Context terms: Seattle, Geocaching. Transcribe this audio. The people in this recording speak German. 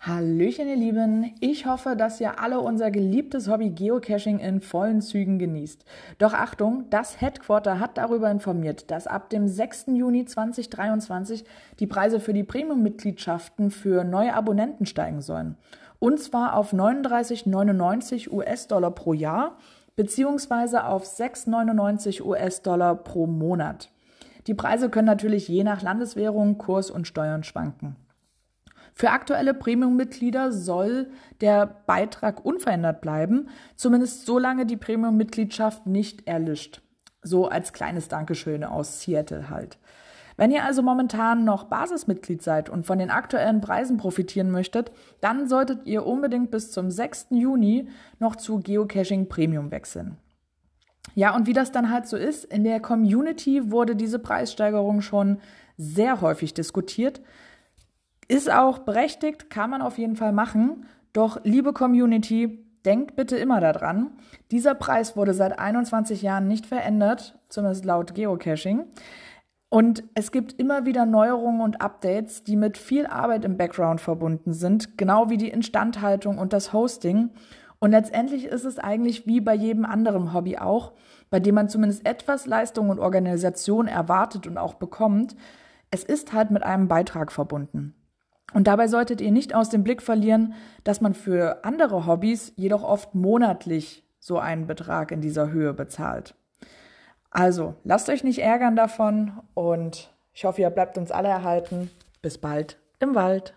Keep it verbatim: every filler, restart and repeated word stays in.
Hallöchen ihr Lieben, ich hoffe, dass ihr alle unser geliebtes Hobby Geocaching in vollen Zügen genießt. Doch Achtung, das Headquarter hat darüber informiert, dass ab dem sechsten Juni zweitausenddreiundzwanzig die Preise für die Premium-Mitgliedschaften für neue Abonnenten steigen sollen. Und zwar auf neununddreißig Komma neunundneunzig U S-Dollar pro Jahr beziehungsweise auf sechs Komma neunundneunzig U S-Dollar pro Monat. Die Preise können natürlich je nach Landeswährung, Kurs und Steuern schwanken. Für aktuelle Premium-Mitglieder soll der Beitrag unverändert bleiben, zumindest solange die Premium-Mitgliedschaft nicht erlischt. So als kleines Dankeschön aus Seattle halt. Wenn ihr also momentan noch Basismitglied seid und von den aktuellen Preisen profitieren möchtet, dann solltet ihr unbedingt bis zum sechsten Juni noch zu Geocaching Premium wechseln. Ja, und wie das dann halt so ist, in der Community wurde diese Preissteigerung schon sehr häufig diskutiert. Ist auch berechtigt, kann man auf jeden Fall machen. Doch, liebe Community, denkt bitte immer daran, dieser Preis wurde seit einundzwanzig Jahren nicht verändert, zumindest laut Geocaching. Und es gibt immer wieder Neuerungen und Updates, die mit viel Arbeit im Background verbunden sind, genau wie die Instandhaltung und das Hosting. Und letztendlich ist es eigentlich wie bei jedem anderen Hobby auch, bei dem man zumindest etwas Leistung und Organisation erwartet und auch bekommt. Es ist halt mit einem Beitrag verbunden. Und dabei solltet ihr nicht aus dem Blick verlieren, dass man für andere Hobbys jedoch oft monatlich so einen Betrag in dieser Höhe bezahlt. Also, lasst euch nicht ärgern davon und ich hoffe, ihr bleibt uns alle erhalten. Bis bald im Wald.